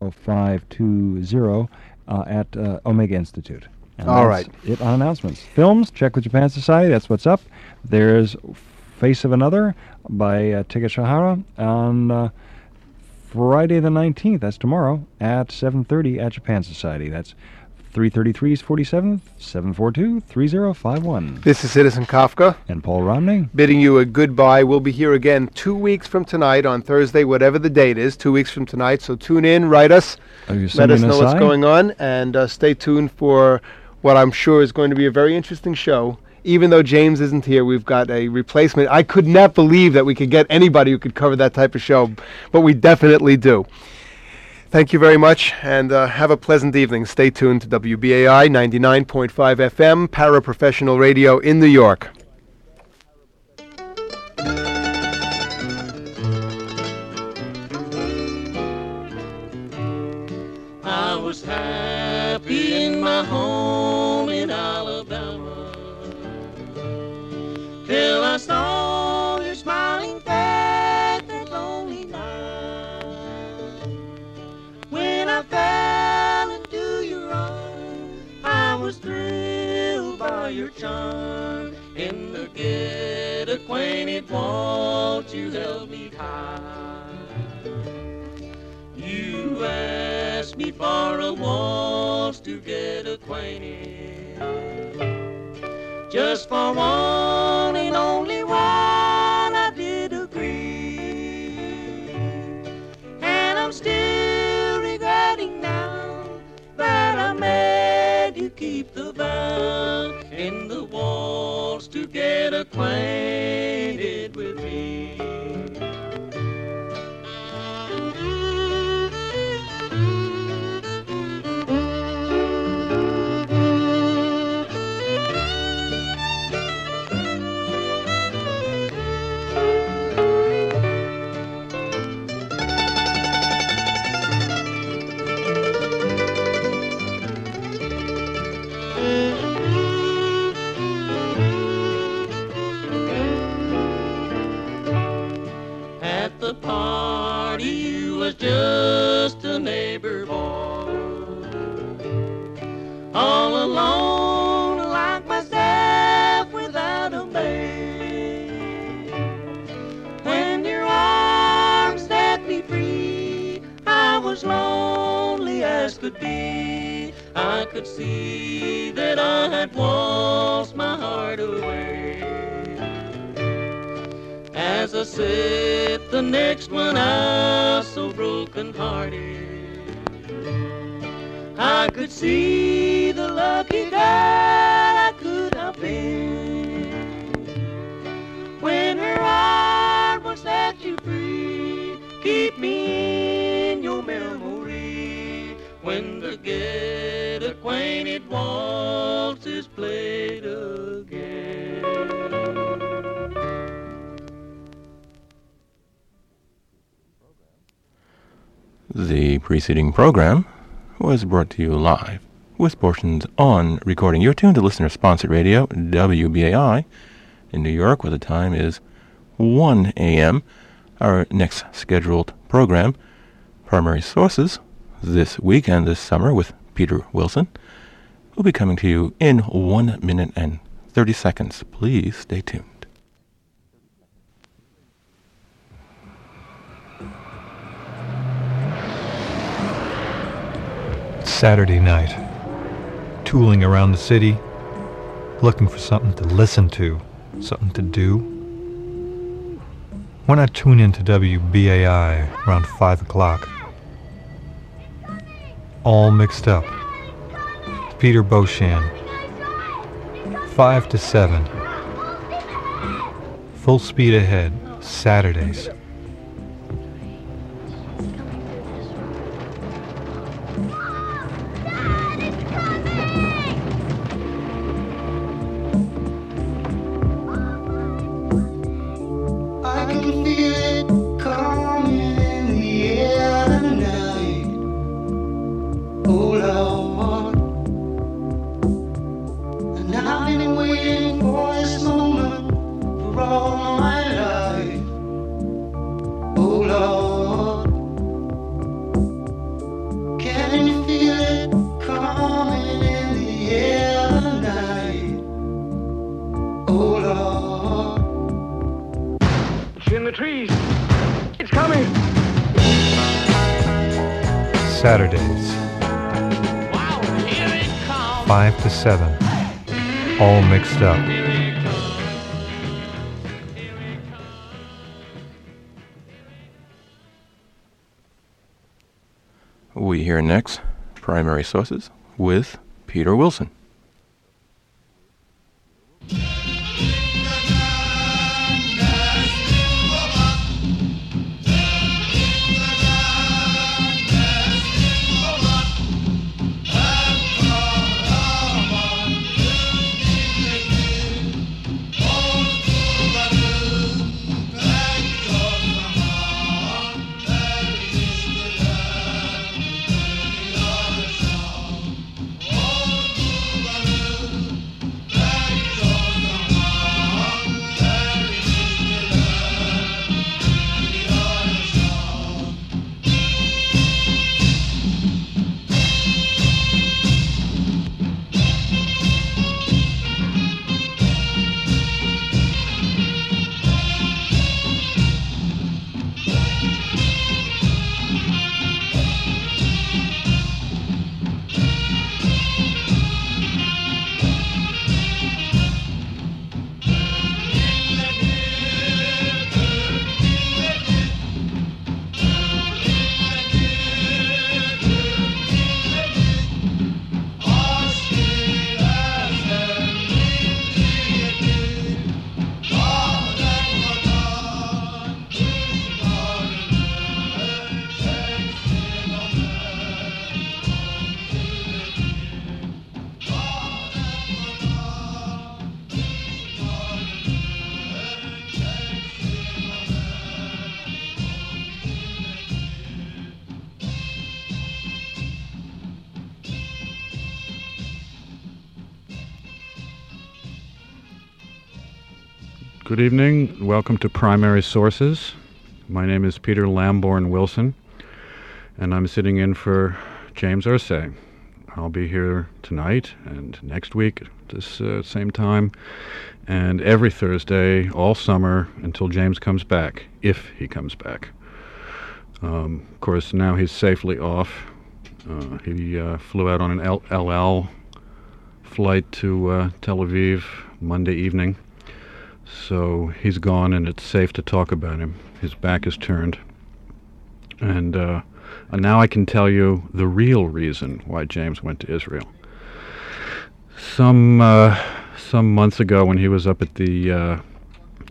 0520 at Omega Institute. And all right. It on announcements. Films, check with Japan Society. That's what's up. There's Face of Another by Teshigahara on Friday the 19th. That's tomorrow at 7:30 at Japan Society. That's 333's 47th, 742-3051. This is Citizen Kafka. And Paul Romney. Bidding you a goodbye. We'll be here again 2 weeks from tonight on Thursday, whatever the date is, 2 weeks from tonight. So tune in, write us, let us know what's going on, and stay tuned for what I'm sure is going to be a very interesting show. Even though James isn't here, we've got a replacement. I could not believe that we could get anybody who could cover that type of show, but we definitely do. Thank you very much, and have a pleasant evening. Stay tuned to WBAI 99.5 FM, Paraprofessional Radio in New York. I was happy in my home in Alabama till I saw your smiling face. I fell into your arms, I was thrilled by your charm. In the get acquainted waltz, you held me high. You asked me for a waltz to get acquainted, just for one and only one I did agree. And I'm still now that I made you keep the vow in the waltz to get acquainted with me. Party, you was just a neighbor boy, all alone like myself without a maid. When your arms set me free, I was lonely as could be. I could see that I had waltzed my heart away. As I said, the next one I so broken-hearted, I could see the lucky girl I could have been. When her heart will set you free, keep me in your memory. When the get acquainted waltz is played again. The preceding program was brought to you live with portions on recording. You're tuned to listener-sponsored radio, WBAI, in New York, where the time is 1 a.m. Our next scheduled program, Primary Sources, this week and this summer with Peter Wilson, will be coming to you in 1 minute and 30 seconds. Please stay tuned. Saturday night, tooling around the city, looking for something to listen to, something to do. Why not tune in to WBAI around 5 o'clock? All mixed up. Peter Boschian, 5 to 7. Full speed ahead, Saturdays. Saturdays, 5 to 7, all mixed up. We hear next Primary Sources with Peter Wilson. Good evening. Welcome to Primary Sources. My name is Peter Lamborn Wilson, and I'm sitting in for James Irsay. I'll be here tonight and next week at this same time, and every Thursday all summer until James comes back, if he comes back. Of course, now he's safely off. He flew out on an LL flight to Tel Aviv Monday evening. So he's gone, and it's safe to talk about him. His back is turned. And now I can tell you the real reason why James went to Israel. Some months ago, when he was up at the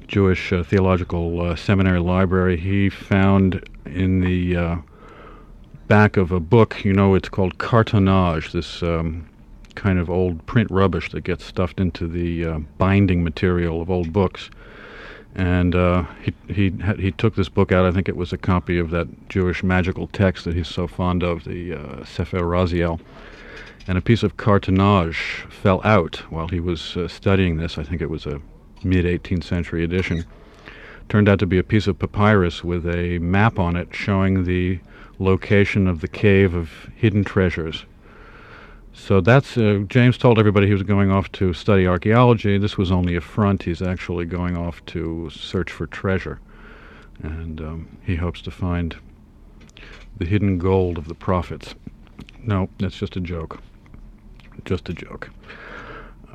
Jewish Theological Seminary Library, he found in the back of a book, it's called cartonnage, this kind of old print rubbish that gets stuffed into the binding material of old books. And he took this book out. I think it was a copy of that Jewish magical text that he's so fond of, the Sefer Raziel. And a piece of cartonnage fell out while he was studying this. I think it was a mid-18th century edition. Turned out to be a piece of papyrus with a map on it showing the location of the cave of hidden treasures. So that's, James told everybody he was going off to study archaeology. This was only a front. He's actually going off to search for treasure. And he hopes to find the hidden gold of the prophets. No, that's just a joke. Just a joke.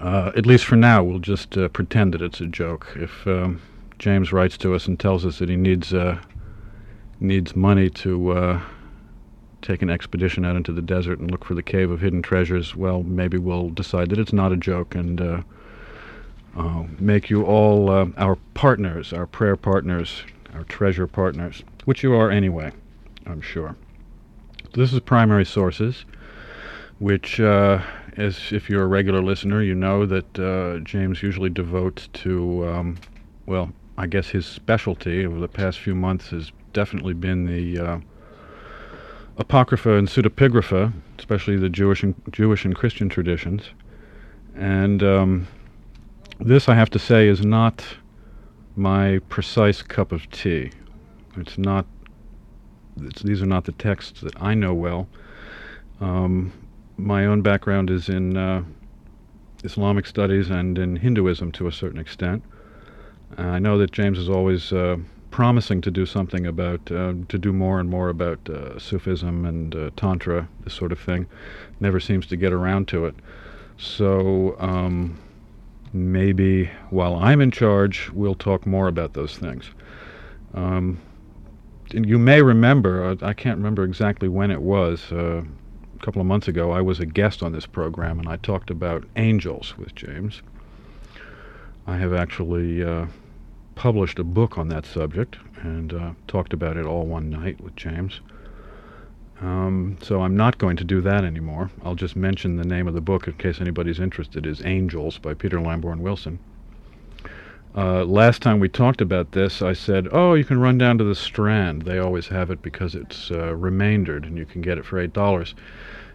At least for now, we'll just pretend that it's a joke. If James writes to us and tells us that he needs money to take an expedition out into the desert and look for the cave of hidden treasures, well, maybe we'll decide that it's not a joke and make you all our partners, our prayer partners, our treasure partners, which you are anyway, I'm sure. This is Primary Sources, which, as if you're a regular listener, you know that James usually devotes to, I guess his specialty over the past few months has definitely been the Apocrypha and Pseudepigrapha, especially the Jewish and Christian traditions. And this, I have to say, is not my precise cup of tea. These are not the texts that I know well. My own background is in Islamic studies and in Hinduism to a certain extent. I know that James is always promising to do something about, to do more and more about Sufism and Tantra, this sort of thing. Never seems to get around to it. So maybe while I'm in charge, we'll talk more about those things. And you may remember, I can't remember exactly when it was, a couple of months ago, I was a guest on this program, and I talked about angels with James. I have actually published a book on that subject and talked about it all one night with James. So I'm not going to do that anymore. I'll just mention the name of the book in case anybody's interested, is Angels by Peter Lamborn Wilson. Last time we talked about this, I said, oh, you can run down to the Strand. They always have it because it's remaindered, and you can get it for $8.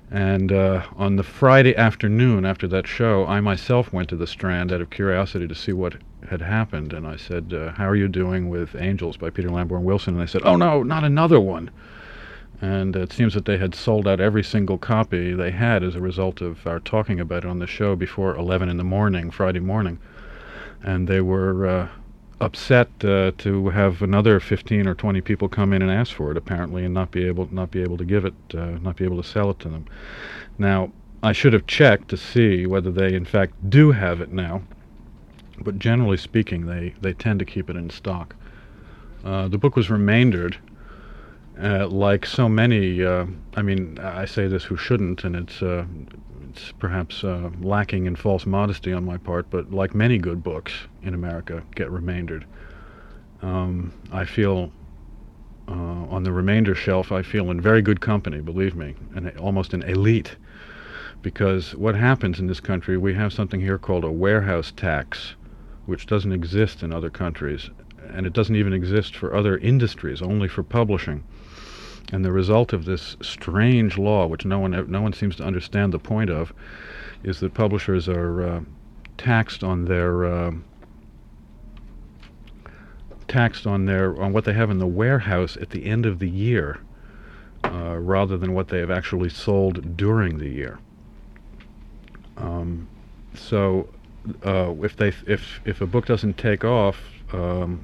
And on the Friday afternoon after that show, I myself went to the Strand out of curiosity to see what had happened. And I said, how are you doing with Angels by Peter Lamborn Wilson? And they said, oh, no, not another one. And it seems that they had sold out every single copy they had as a result of our talking about it on the show before 11 in the morning, Friday morning. And they were upset to have another 15 or 20 people come in and ask for it, apparently, and not be able to give it, not be able to sell it to them. Now, I should have checked to see whether they, in fact, do have it now. But generally speaking, they tend to keep it in stock. The book was remaindered, like so many. I mean, I say this who shouldn't, and it's perhaps lacking in false modesty on my part, but like many good books in America, get remaindered. I feel, on the remainder shelf, I feel in very good company, believe me, and almost an elite, because what happens in this country, we have something here called a warehouse tax, which doesn't exist in other countries, and it doesn't even exist for other industries, only for publishing. And the result of this strange law, which no one seems to understand the point of, is that publishers are taxed on what they have in the warehouse at the end of the year, rather than what they have actually sold during the year. So if a book doesn't take off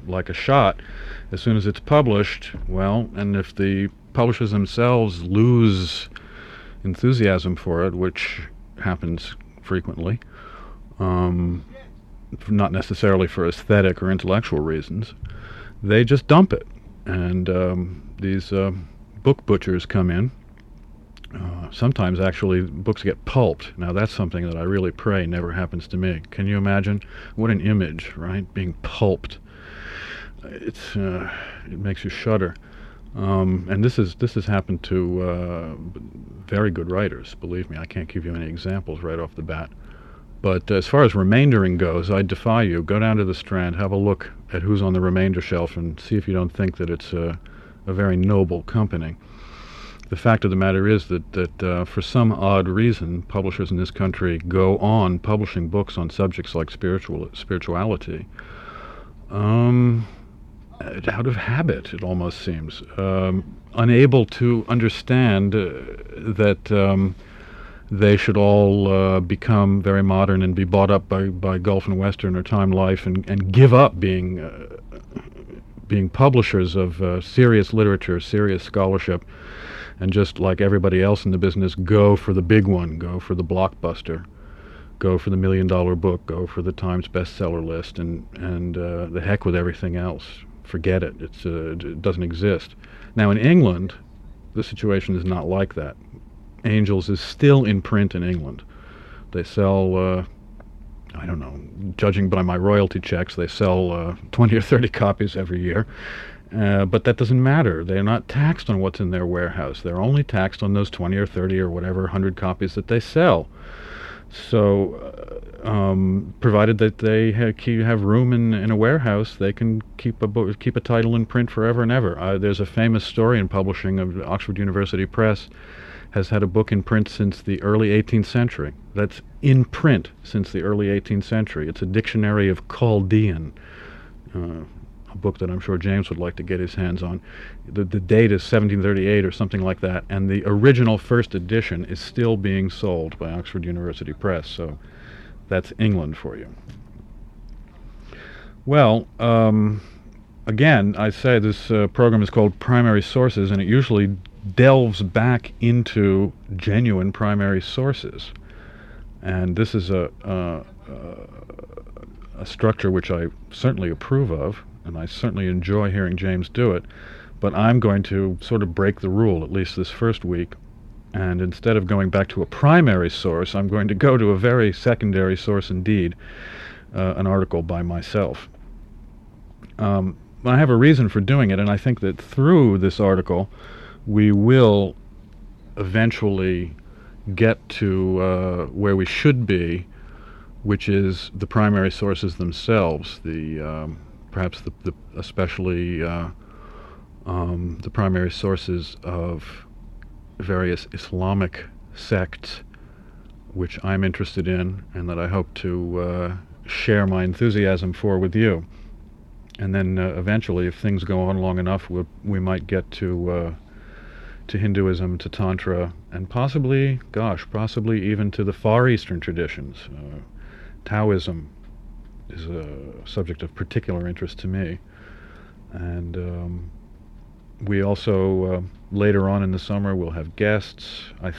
like a shot, as soon as it's published, well, and if the publishers themselves lose enthusiasm for it, which happens frequently, not necessarily for aesthetic or intellectual reasons, they just dump it. And these book butchers come in. Sometimes, actually, books get pulped. Now, that's something that I really pray never happens to me. Can you imagine? What an image, right? Being pulped. It makes you shudder. And this has happened to very good writers, believe me. I can't give you any examples right off the bat. But as far as remaindering goes, I defy you. Go down to the Strand, have a look at who's on the remainder shelf, and see if you don't think that it's a very noble company. The fact of the matter is that for some odd reason, publishers in this country go on publishing books on subjects like spirituality. Out of habit, it almost seems, unable to understand that they should all become very modern and be bought up by Gulf and Western or Time Life and give up being publishers of serious literature, serious scholarship, and just like everybody else in the business, go for the big one, go for the blockbuster. Go for the $1 million book, go for the Times bestseller list, and the heck with everything else. Forget it. It doesn't exist. Now, in England, the situation is not like that. Angels is still in print in England. They sell, I don't know, judging by my royalty checks, they sell 20 or 30 copies every year. But that doesn't matter. They're not taxed on what's in their warehouse. They're only taxed on those 20 or 30 or whatever 100 copies that they sell. So, provided that they have room in a warehouse, they can keep a title in print forever and ever. There's a famous story in publishing of Oxford University Press has had a book in print since the early 18th century. That's in print since the early 18th century. It's a dictionary of Chaldean, a book that I'm sure James would like to get his hands on. The date is 1738 or something like that, and the original first edition is still being sold by Oxford University Press, so that's England for you. Well, Again, I say this program is called Primary Sources, and it usually delves back into genuine primary sources. And this is a structure which I certainly approve of, and I certainly enjoy hearing James do it, but I'm going to sort of break the rule, at least this first week, and instead of going back to a primary source, I'm going to go to a very secondary source indeed, an article by myself. I have a reason for doing it, and I think that through this article, we will eventually get to where we should be, which is the primary sources themselves, especially the primary sources of various Islamic sects, which I'm interested in and that I hope to share my enthusiasm for with you. And then eventually, if things go on long enough, we might get to Hinduism, to Tantra, and possibly even to the Far Eastern traditions. Taoism is a subject of particular interest to me. And we also, later on in the summer, will have guests, I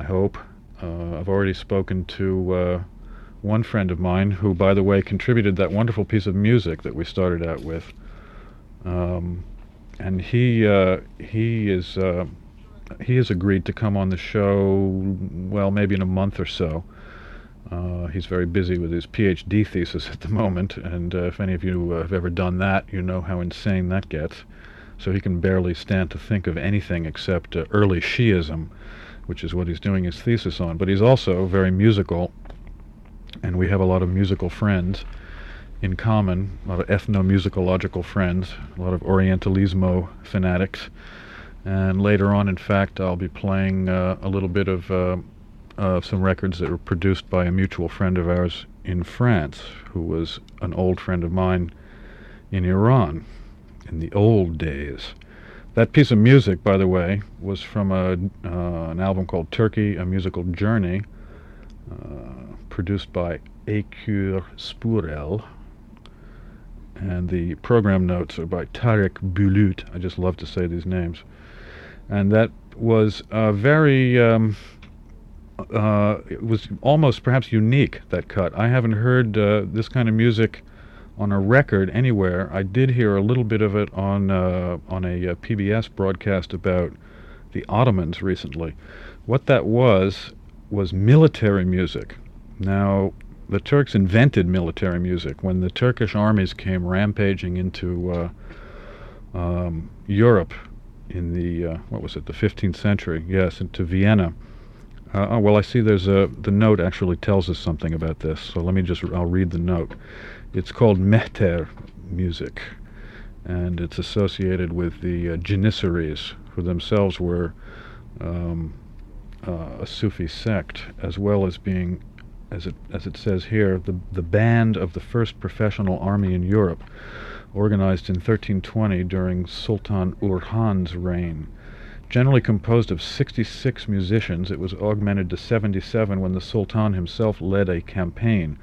hope. I've already spoken to one friend of mine who, by the way, contributed that wonderful piece of music that we started out with. And he has agreed to come on the show, well, maybe in a month or so. He's very busy with his PhD thesis at the moment, and if any of you have ever done that, you know how insane that gets. So he can barely stand to think of anything except early Shiism, which is what he's doing his thesis on. But he's also very musical, and we have a lot of musical friends in common, a lot of ethno-musicological friends, a lot of Orientalismo fanatics. And later on, in fact, I'll be playing a little bit of some records that were produced by a mutual friend of ours in France, who was an old friend of mine in Iran in the old days. That piece of music, by the way, was from an album called Turkey, A Musical Journey, produced by Ekur Spurel, and the program notes are by Tarik Bulut. I just love to say these names. And that was a very... it was almost perhaps unique, that cut. I haven't heard this kind of music on a record anywhere. I did hear a little bit of it on a PBS broadcast about the Ottomans recently. What that was military music. Now, the Turks invented military music. When the Turkish armies came rampaging into Europe in the 15th century, yes, into Vienna. I see there's the note actually tells us something about this, so let me I'll read the note. It's called Mehter music, and it's associated with the Janissaries, who themselves were a Sufi sect, as well as being, as it says here, the band of the first professional army in Europe, organized in 1320 during Sultan Urhan's reign. Generally composed of 66 musicians, it was augmented to 77 when the Sultan himself led a campaign,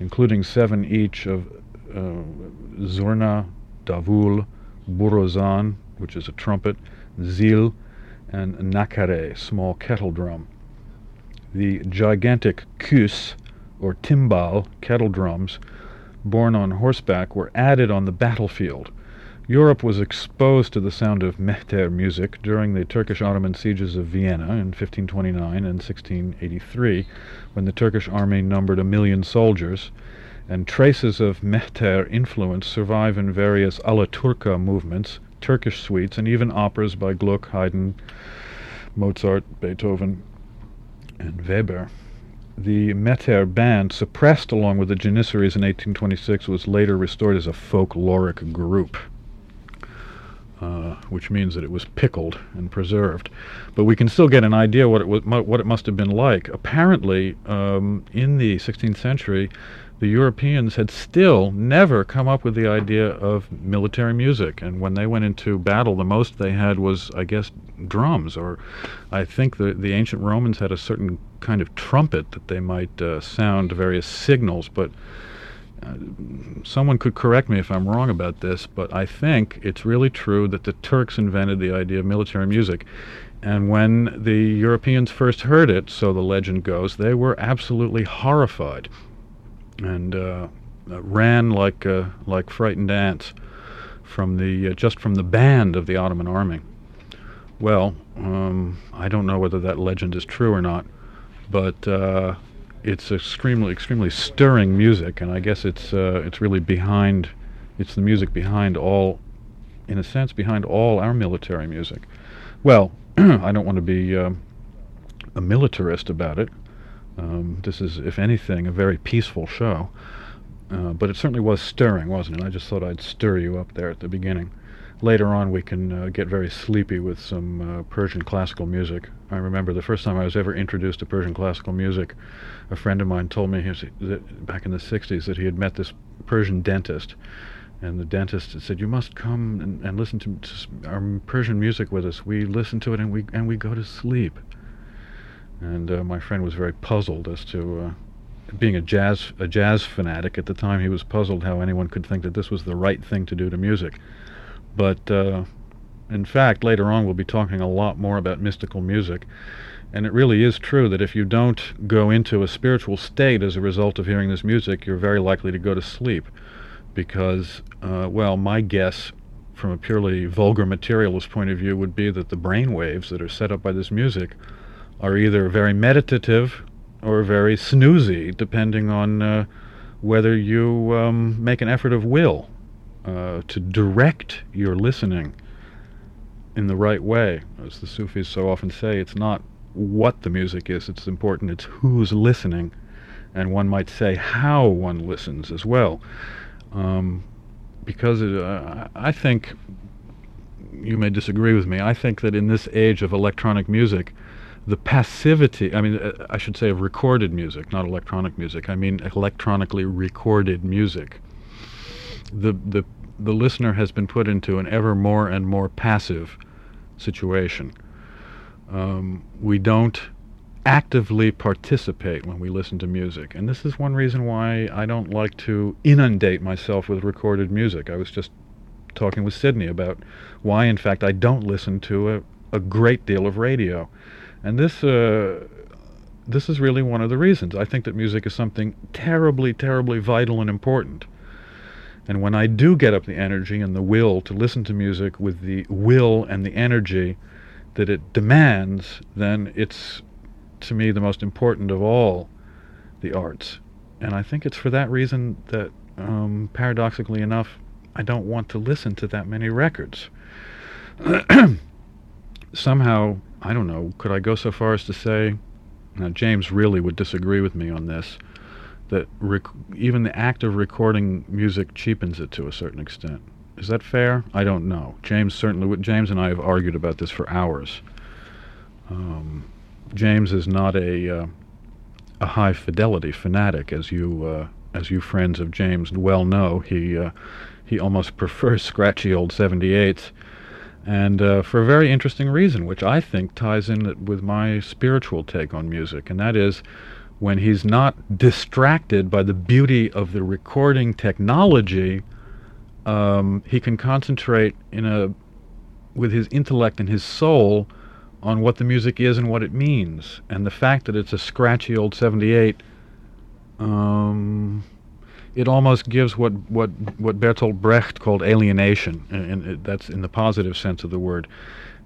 including 7 each of Zurna, Davul, Burozan, which is a trumpet, Zil, and Nakare, small kettle drum. The gigantic Kus, or Timbal, kettle drums, borne on horseback, were added on the battlefield. Europe was exposed to the sound of Mehter music during the Turkish-Ottoman sieges of Vienna in 1529 and 1683, when the Turkish army numbered 1 million soldiers, and traces of Mehter influence survive in various Alaturka movements, Turkish suites, and even operas by Gluck, Haydn, Mozart, Beethoven, and Weber. The Mehter band, suppressed along with the Janissaries in 1826, was later restored as a folkloric group. Which means that it was pickled and preserved. But we can still get an idea what it must have been like. Apparently, in the 16th century, the Europeans had still never come up with the idea of military music. And when they went into battle, the most they had was, I guess, drums. Or I think the ancient Romans had a certain kind of trumpet that they might sound various signals. But someone could correct me if I'm wrong about this, but I think it's really true that the Turks invented the idea of military music. And when the Europeans first heard it, so the legend goes, they were absolutely horrified and ran like frightened ants from the just from the band of the Ottoman army. Well, I don't know whether that legend is true or not, but it's extremely, extremely stirring music, and I guess it's really behind, it's the music behind all, in a sense, behind all our military music. Well, I don't want to be a militarist about it. This is, if anything, a very peaceful show. But it certainly was stirring, wasn't it? I just thought I'd stir you up there at the beginning. Later on, we can get very sleepy with some Persian classical music. I remember the first time I was ever introduced to Persian classical music, a friend of mine told me that back in the 60s that he had met this Persian dentist. And the dentist said, "You must come and listen to our Persian music with us. We listen to it and we go to sleep." And my friend was very puzzled as to... being a jazz fanatic at the time, he was puzzled how anyone could think that this was the right thing to do to music. But in fact, later on we'll be talking a lot more about mystical music, and it really is true that if you don't go into a spiritual state as a result of hearing this music, you're very likely to go to sleep, because, well, my guess from a purely vulgar materialist point of view would be that the brain waves that are set up by this music are either very meditative or very snoozy, depending on whether you make an effort of will to direct your listening in the right way. As the Sufis so often say, it's not what the music is, it's important, it's who's listening, and one might say how one listens as well. Because I think, you may disagree with me, I think that in this age of electronic music, the passivity, I mean, I should say of recorded music, not electronic music, I mean electronically recorded music. The listener has been put into an ever more and more passive situation. We don't actively participate when we listen to music, and this is one reason why I don't like to inundate myself with recorded music. I was just talking with Sydney about why, in fact, I don't listen to a great deal of radio. And this is really one of the reasons. I think that music is something terribly, terribly vital and important. And when I do get up the energy and the will to listen to music with the will and the energy that it demands, then it's, to me, the most important of all the arts. And I think it's for that reason that, paradoxically enough, I don't want to listen to that many records. Somehow, I don't know, could I go so far as to say, now James really would disagree with me on this, that even the act of recording music cheapens it to a certain extent. Is that fair? I don't know. James and I have argued about this for hours. James is not a high fidelity fanatic, as you friends of James well know. He almost prefers scratchy old 78s. And for a very interesting reason, which I think ties in with my spiritual take on music, and that is when he's not distracted by the beauty of the recording technology, he can concentrate with his intellect and his soul on what the music is and what it means. And the fact that it's a scratchy old 78, it almost gives what Bertolt Brecht called alienation, and that's in the positive sense of the word.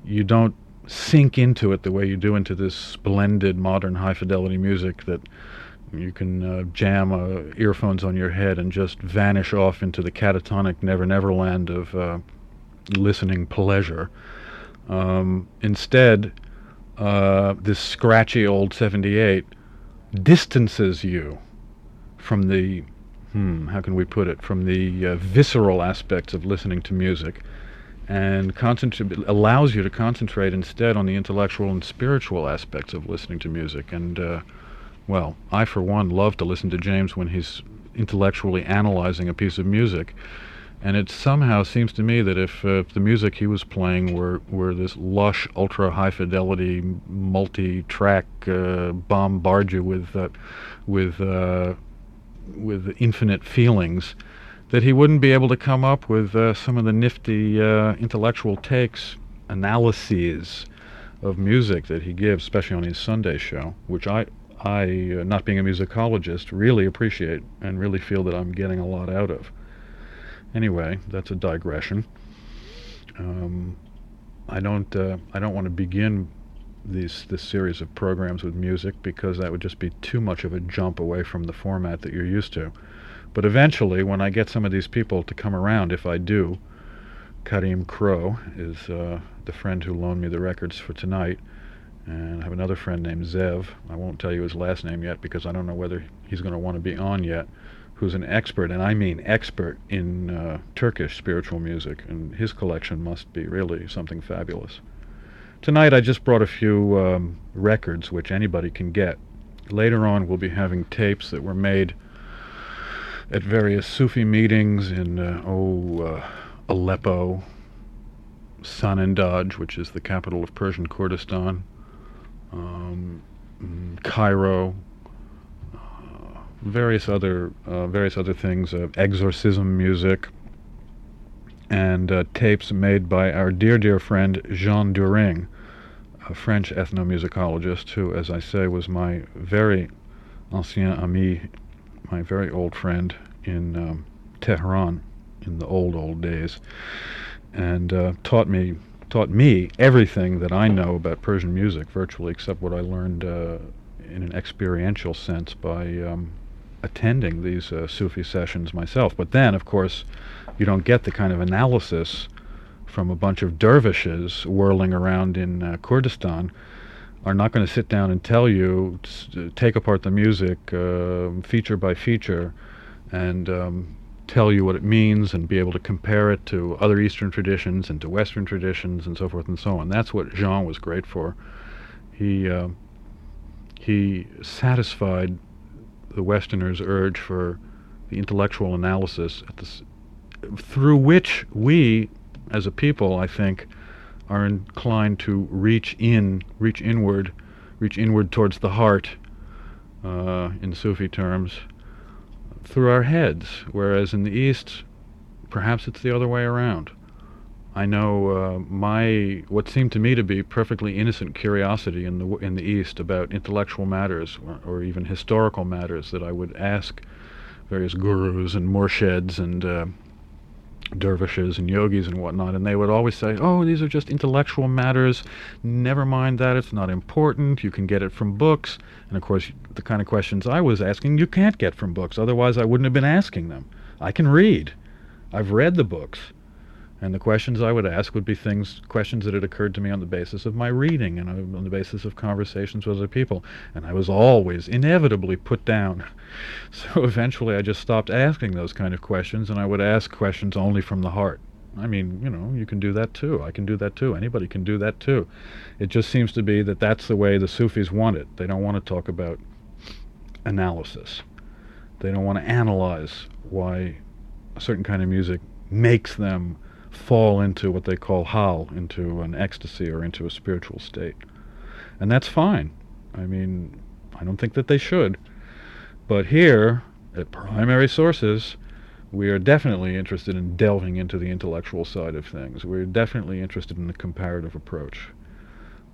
You don't sink into it the way you do into this splendid modern high-fidelity music that you can jam earphones on your head and just vanish off into the catatonic never-never land of listening pleasure. Instead, this scratchy old 78 distances you from the... how can we put it, from the visceral aspects of listening to music, and allows you to concentrate instead on the intellectual and spiritual aspects of listening to music. And, well, I, for one, love to listen to James when he's intellectually analyzing a piece of music, and it somehow seems to me that if the music he was playing were this lush, ultra-high-fidelity, multi-track, bombard you with with infinite feelings, that he wouldn't be able to come up with some of the nifty intellectual takes, analyses of music that he gives, especially on his Sunday show, which I, not being a musicologist, really appreciate and really feel that I'm getting a lot out of. Anyway, that's a digression. I don't want to begin this series of programs with music, because that would just be too much of a jump away from the format that you're used to. But eventually, when I get some of these people to come around, if I do, Karim Crow is the friend who loaned me the records for tonight, and I have another friend named Zev. I won't tell you his last name yet, because I don't know whether he's going to want to be on yet, who's an expert, and I mean expert, in Turkish spiritual music, and his collection must be really something fabulous. Tonight I just brought a few records which anybody can get. Later on we'll be having tapes that were made at various Sufi meetings in Aleppo, Sanandaj, which is the capital of Persian Kurdistan, Cairo, various other things, exorcism music, and tapes made by our dear friend Jean During, a French ethnomusicologist who, as I say, was my very ancien ami, my very old friend in Tehran in the old days, and taught me everything that I know about Persian music, virtually, except what I learned in an experiential sense by attending these Sufi sessions myself. But then, of course, you don't get the kind of analysis from a bunch of dervishes whirling around in Kurdistan. Are not going to sit down and tell you, take apart the music feature by feature, and tell you what it means, and be able to compare it to other Eastern traditions and to Western traditions and so forth and so on. That's what Jean was great for. He satisfied the Westerners' urge for the intellectual analysis through which we, as a people, I think, are inclined to reach inward towards the heart, in Sufi terms, through our heads, whereas in the East, perhaps it's the other way around. I know what seemed to me to be perfectly innocent curiosity in the East about intellectual matters or even historical matters that I would ask various gurus and mursheds and dervishes and yogis and whatnot, and they would always say, oh, these are just intellectual matters, never mind that, it's not important, you can get it from books. And of course, the kind of questions I was asking, you can't get from books, otherwise I wouldn't have been asking them. I can read, I've read the books, and the questions I would ask would be questions that had occurred to me on the basis of my reading and on the basis of conversations with other people, and I was always inevitably put down. So eventually I just stopped asking those kind of questions, and I would ask questions only from the heart. I mean, you can do that too, I can do that too, anybody can do that too. It just seems to be that that's the way the Sufis want it. They don't want to talk about analysis. They don't want to analyze why a certain kind of music makes them fall into what they call hal, into an ecstasy or into a spiritual state. And that's fine. I mean, I don't think that they should. But here, at Primary Sources, we are definitely interested in delving into the intellectual side of things. We're definitely interested in the comparative approach.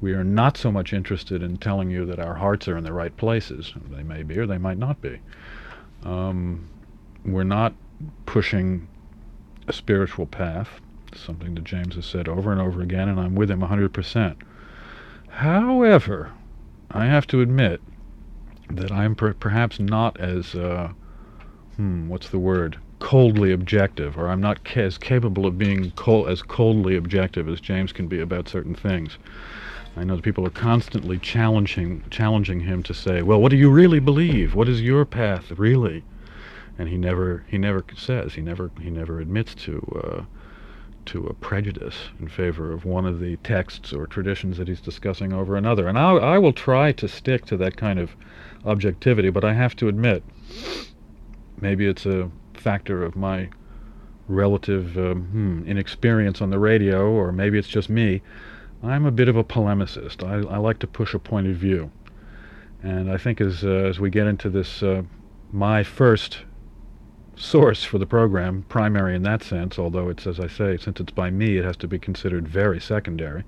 We are not so much interested in telling you that our hearts are in the right places. They may be or they might not be. We're not pushing a spiritual path, something that James has said over and over again, and I'm with him 100%. However, I have to admit that I'm perhaps not as, coldly objective, or I'm not as capable of being as coldly objective as James can be about certain things. I know that people are constantly challenging him to say, well, what do you really believe? What is your path, really? And he never admits to a prejudice in favor of one of the texts or traditions that he's discussing over another. And I will try to stick to that kind of objectivity, but I have to admit, maybe it's a factor of my relative inexperience on the radio, or maybe it's just me, I'm a bit of a polemicist. I like to push a point of view. And I think as we get into this my first source for the program, primary in that sense, although it's, as I say, since it's by me, it has to be considered very secondary.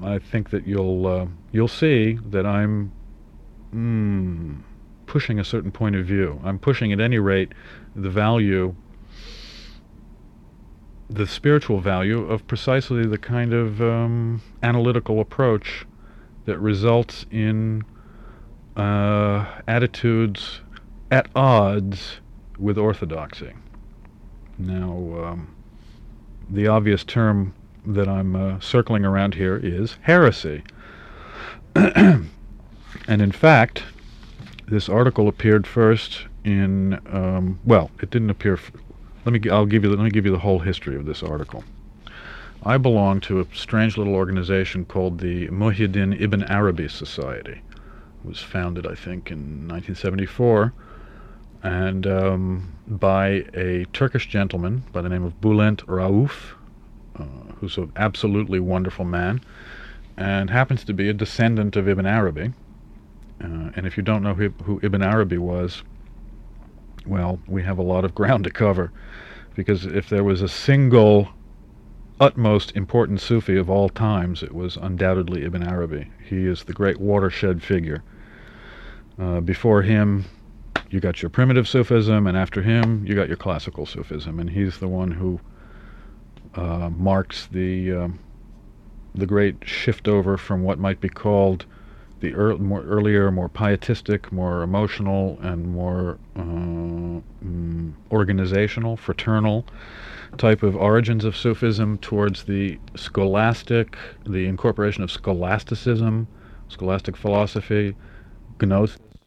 I think that you'll see that I'm pushing a certain point of view. I'm pushing, at any rate, the value, the spiritual value of precisely the kind of analytical approach that results in attitudes at odds with orthodoxy. Now, the obvious term that I'm circling around here is heresy. And in fact, this article appeared first in, well, it didn't appear, let me give you the whole history of this article. I belong to a strange little organization called the Muhyiddin Ibn Arabi Society. It was founded, I think, in 1974, and by a Turkish gentleman by the name of Bülent Rauf, who's an absolutely wonderful man, and happens to be a descendant of Ibn Arabi. And if you don't know who Ibn Arabi was, well, we have a lot of ground to cover, because if there was a single utmost important Sufi of all times, it was undoubtedly Ibn Arabi. He is the great watershed figure. Before him, you got your primitive Sufism, and after him, you got your classical Sufism, and he's the one who marks the great shift over from what might be called the earlier, more pietistic, more emotional, and more organizational, fraternal type of origins of Sufism towards the scholastic, the incorporation of scholasticism, scholastic philosophy, gnosis,